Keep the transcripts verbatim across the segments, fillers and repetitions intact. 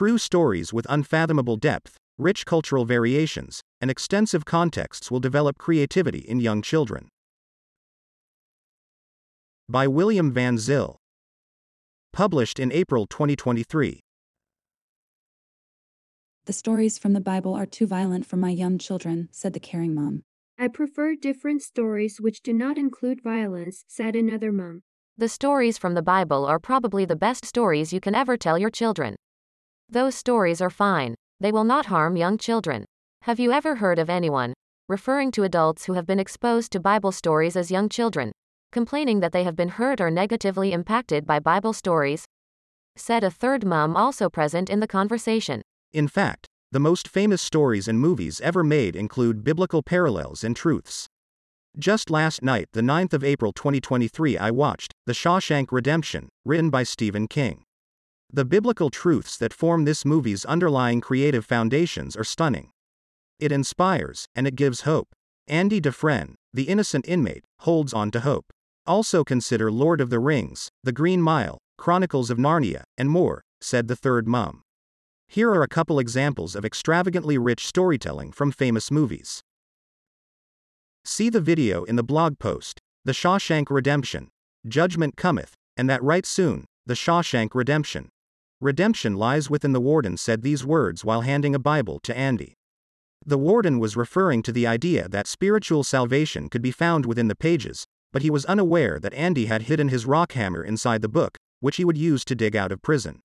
True stories with unfathomable depth, rich cultural variations, and extensive contexts will develop creativity in young children. By William Van Zyl. Published in April twenty twenty-three. The stories from the Bible are too violent for my young children, said the caring mom. I prefer different stories which do not include violence, said another mom. The stories from the Bible are probably the best stories you can ever tell your children. Those stories are fine. They will not harm young children. Have you ever heard of anyone, referring to adults who have been exposed to Bible stories as young children, complaining that they have been hurt or negatively impacted by Bible stories? Said a third mom also present in the conversation. In fact, the most famous stories and movies ever made include biblical parallels and truths. Just last night, the ninth of April twenty twenty-three, I watched The Shawshank Redemption, written by Stephen King. The biblical truths that form this movie's underlying creative foundations are stunning. It inspires, and it gives hope. Andy Dufresne, the innocent inmate, holds on to hope. Also consider Lord of the Rings, The Green Mile, Chronicles of Narnia, and more, said the third mom. Here are a couple examples of extravagantly rich storytelling from famous movies. See the video in the blog post, The Shawshank Redemption, Judgment Cometh, and that right soon, The Shawshank Redemption. Redemption lies within. The warden said these words while handing a Bible to Andy. The warden was referring to the idea that spiritual salvation could be found within the pages, but he was unaware that Andy had hidden his rock hammer inside the book, which he would use to dig out of prison.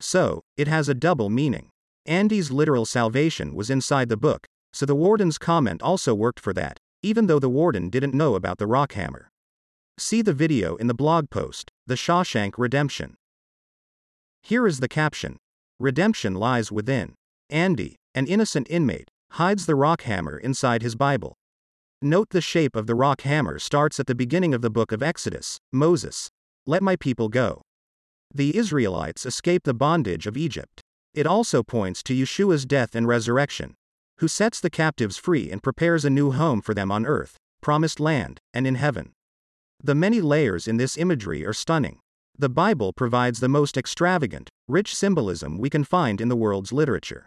So, it has a double meaning. Andy's literal salvation was inside the book, so the warden's comment also worked for that, even though the warden didn't know about the rock hammer. See the video in the blog post, The Shawshank Redemption. Here is the caption. Redemption lies within. Andy, an innocent inmate, hides the rock hammer inside his Bible. Note the shape of the rock hammer starts at the beginning of the book of Exodus. Moses, let my people go. The Israelites escape the bondage of Egypt. It also points to Yeshua's death and resurrection, who sets the captives free and prepares a new home for them on earth, promised land, and in heaven. The many layers in this imagery are stunning. The Bible provides the most extravagant, rich symbolism we can find in the world's literature.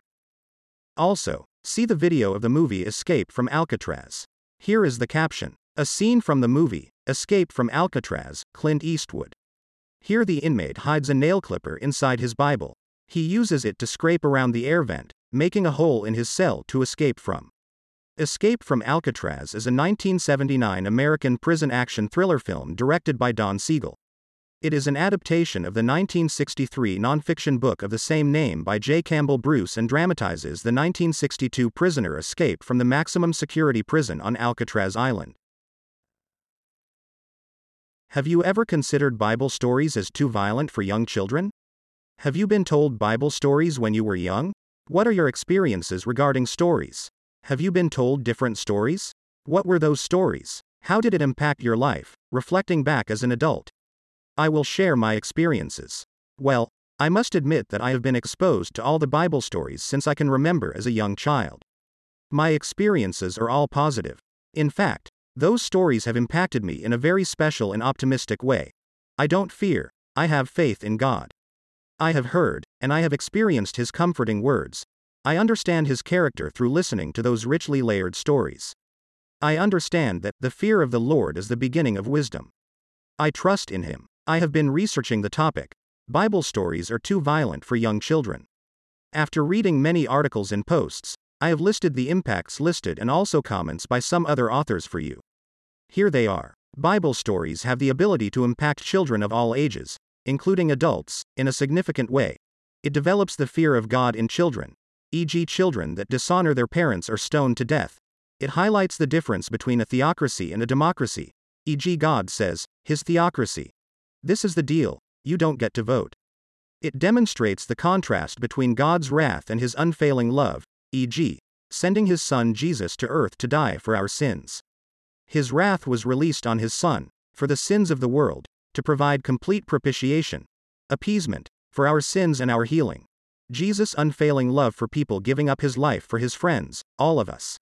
Also, see the video of the movie Escape from Alcatraz. Here is the caption. A scene from the movie, Escape from Alcatraz, Clint Eastwood. Here the inmate hides a nail clipper inside his Bible. He uses it to scrape around the air vent, making a hole in his cell to escape from. Escape from Alcatraz is a nineteen seventy-nine American prison action thriller film directed by Don Siegel. It is an adaptation of the nineteen sixty-three nonfiction book of the same name by J. Campbell Bruce and dramatizes the nineteen sixty-two prisoner escape from the maximum security prison on Alcatraz Island. Have you ever considered Bible stories as too violent for young children? Have you been told Bible stories when you were young? What are your experiences regarding stories? Have you been told different stories? What were those stories? How did it impact your life, reflecting back as an adult? I will share my experiences. Well, I must admit that I have been exposed to all the Bible stories since I can remember as a young child. My experiences are all positive. In fact, those stories have impacted me in a very special and optimistic way. I don't fear, I have faith in God. I have heard, and I have experienced His comforting words. I understand His character through listening to those richly layered stories. I understand that the fear of the Lord is the beginning of wisdom. I trust in Him. I have been researching the topic. Bible stories are too violent for young children. After reading many articles and posts, I have listed the impacts listed and also comments by some other authors for you. Here they are. Bible stories have the ability to impact children of all ages, including adults, in a significant way. It develops the fear of God in children. for example children that dishonor their parents are stoned to death. It highlights the difference between a theocracy and a democracy, for example God says, His theocracy. This is the deal, you don't get to vote. It demonstrates the contrast between God's wrath and His unfailing love, for example sending His Son Jesus to earth to die for our sins. His wrath was released on His Son, for the sins of the world, to provide complete propitiation, appeasement, for our sins and our healing. Jesus' unfailing love for people giving up His life for His friends, all of us.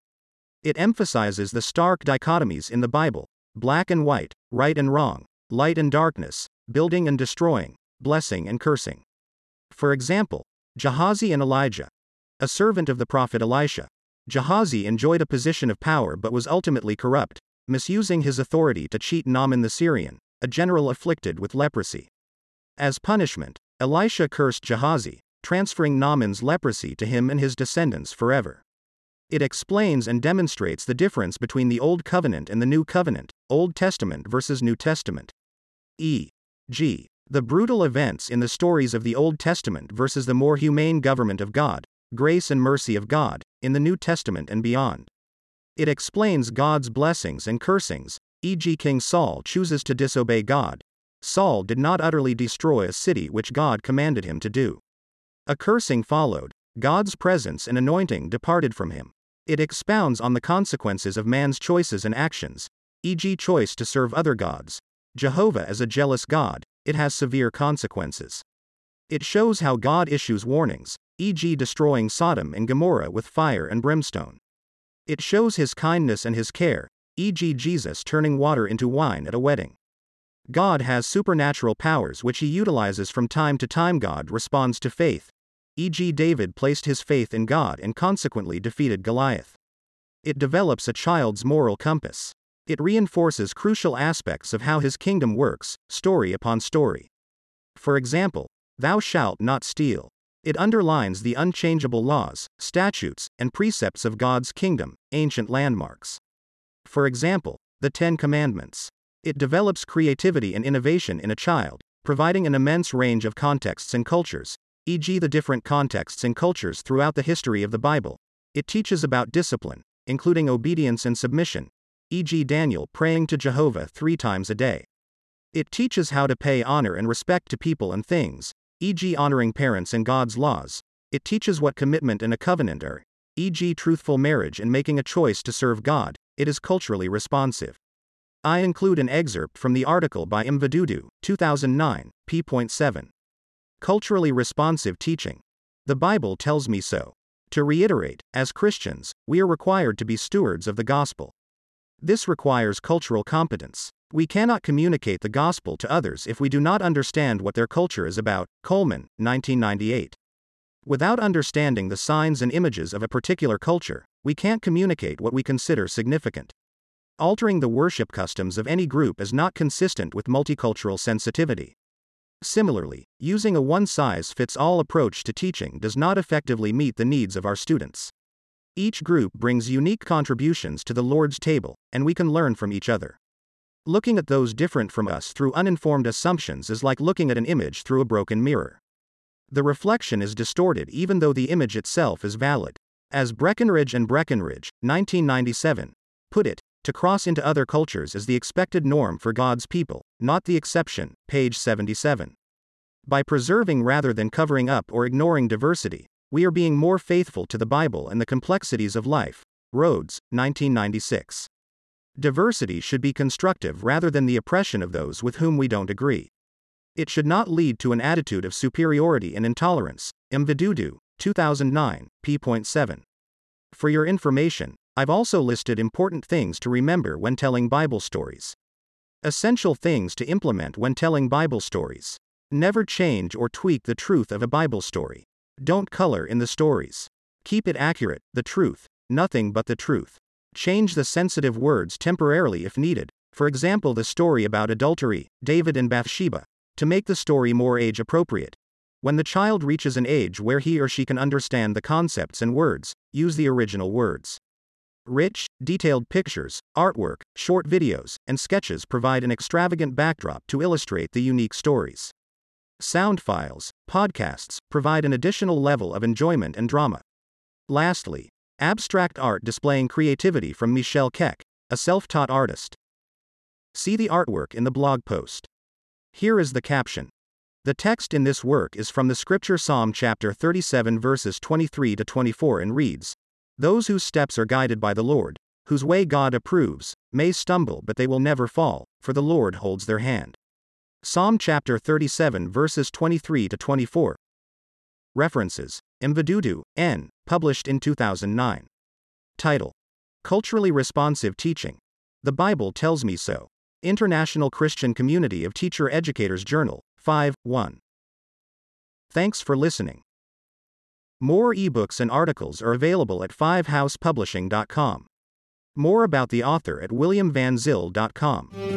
It emphasizes the stark dichotomies in the Bible, black and white, right and wrong, light and darkness, building and destroying, blessing and cursing. For example, Jahazi and Elijah. A servant of the prophet Elisha, Jahazi enjoyed a position of power but was ultimately corrupt, misusing his authority to cheat Naaman the Syrian, a general afflicted with leprosy. As punishment, Elisha cursed Jahazi, transferring Naaman's leprosy to him and his descendants forever. It explains and demonstrates the difference between the Old Covenant and the New Covenant, Old Testament versus New Testament. for example, the brutal events in the stories of the Old Testament versus the more humane government of God, grace and mercy of God, in the New Testament and beyond. It explains God's blessings and cursings, for example King Saul chooses to disobey God. Saul did not utterly destroy a city which God commanded him to do. A cursing followed, God's presence and anointing departed from him. It expounds on the consequences of man's choices and actions, for example choice to serve other gods. Jehovah is a jealous God, it has severe consequences. It shows how God issues warnings, for example destroying Sodom and Gomorrah with fire and brimstone. It shows his kindness and his care, for example Jesus turning water into wine at a wedding. God has supernatural powers which he utilizes from time to time. God responds to faith, for example David placed his faith in God and consequently defeated Goliath. It develops a child's moral compass. It reinforces crucial aspects of how his kingdom works, story upon story. For example, thou shalt not steal. It underlines the unchangeable laws, statutes, and precepts of God's kingdom, ancient landmarks. For example, the Ten Commandments. It develops creativity and innovation in a child, providing an immense range of contexts and cultures, for example the different contexts and cultures throughout the history of the Bible. It teaches about discipline, including obedience and submission, for example Daniel praying to Jehovah three times a day. It teaches how to pay honor and respect to people and things, for example honoring parents and God's laws. It teaches what commitment and a covenant are, for example truthful marriage and making a choice to serve God. It is culturally responsive. I include an excerpt from the article by Mvududu, two thousand nine, page seven. Culturally responsive teaching. The Bible tells me so. To reiterate, as Christians, we are required to be stewards of the gospel. This requires cultural competence. We cannot communicate the gospel to others if we do not understand what their culture is about. Coleman, nineteen ninety-eight. Without understanding the signs and images of a particular culture, we can't communicate what we consider significant. Altering the worship customs of any group is not consistent with multicultural sensitivity. Similarly, using a one-size-fits-all approach to teaching does not effectively meet the needs of our students. Each group brings unique contributions to the Lord's table, and we can learn from each other. Looking at those different from us through uninformed assumptions is like looking at an image through a broken mirror. The reflection is distorted even though the image itself is valid. As Breckenridge and Breckenridge, nineteen ninety-seven, put it, to cross into other cultures is the expected norm for God's people, not the exception, page seventy-seven. By preserving rather than covering up or ignoring diversity, we are being more faithful to the Bible and the complexities of life, Rhodes, nineteen ninety-six. Diversity should be constructive rather than the oppression of those with whom we don't agree. It should not lead to an attitude of superiority and intolerance. Mvududu, two thousand nine, page seven. For your information, I've also listed important things to remember when telling Bible stories. Essential things to implement when telling Bible stories. Never change or tweak the truth of a Bible story. Don't color in the stories. Keep it accurate, the truth, nothing but the truth. Change the sensitive words temporarily if needed, for example the story about adultery, David and Bathsheba, to make the story more age-appropriate. When the child reaches an age where he or she can understand the concepts and words, use the original words. Rich, detailed pictures, artwork, short videos, and sketches provide an extravagant backdrop to illustrate the unique stories. Sound files, podcasts, provide an additional level of enjoyment and drama. Lastly, abstract art displaying creativity from Michel Keck, a self-taught artist. See the artwork in the blog post. Here is the caption. The text in this work is from the scripture Psalm chapter thirty-seven verses twenty-three to twenty-four and reads, "Those whose steps are guided by the Lord, whose way God approves, may stumble but they will never fall, for the Lord holds their hand." Psalm chapter thirty-seven verses twenty-three to twenty-four. References, Mvududu, N, published in two thousand nine. Title, Culturally Responsive Teaching. The Bible Tells Me So. International Christian Community of Teacher Educators Journal, five, one. Thanks for listening. More ebooks and articles are available at five house publishing dot com. More about the author at William Van Zyl dot com.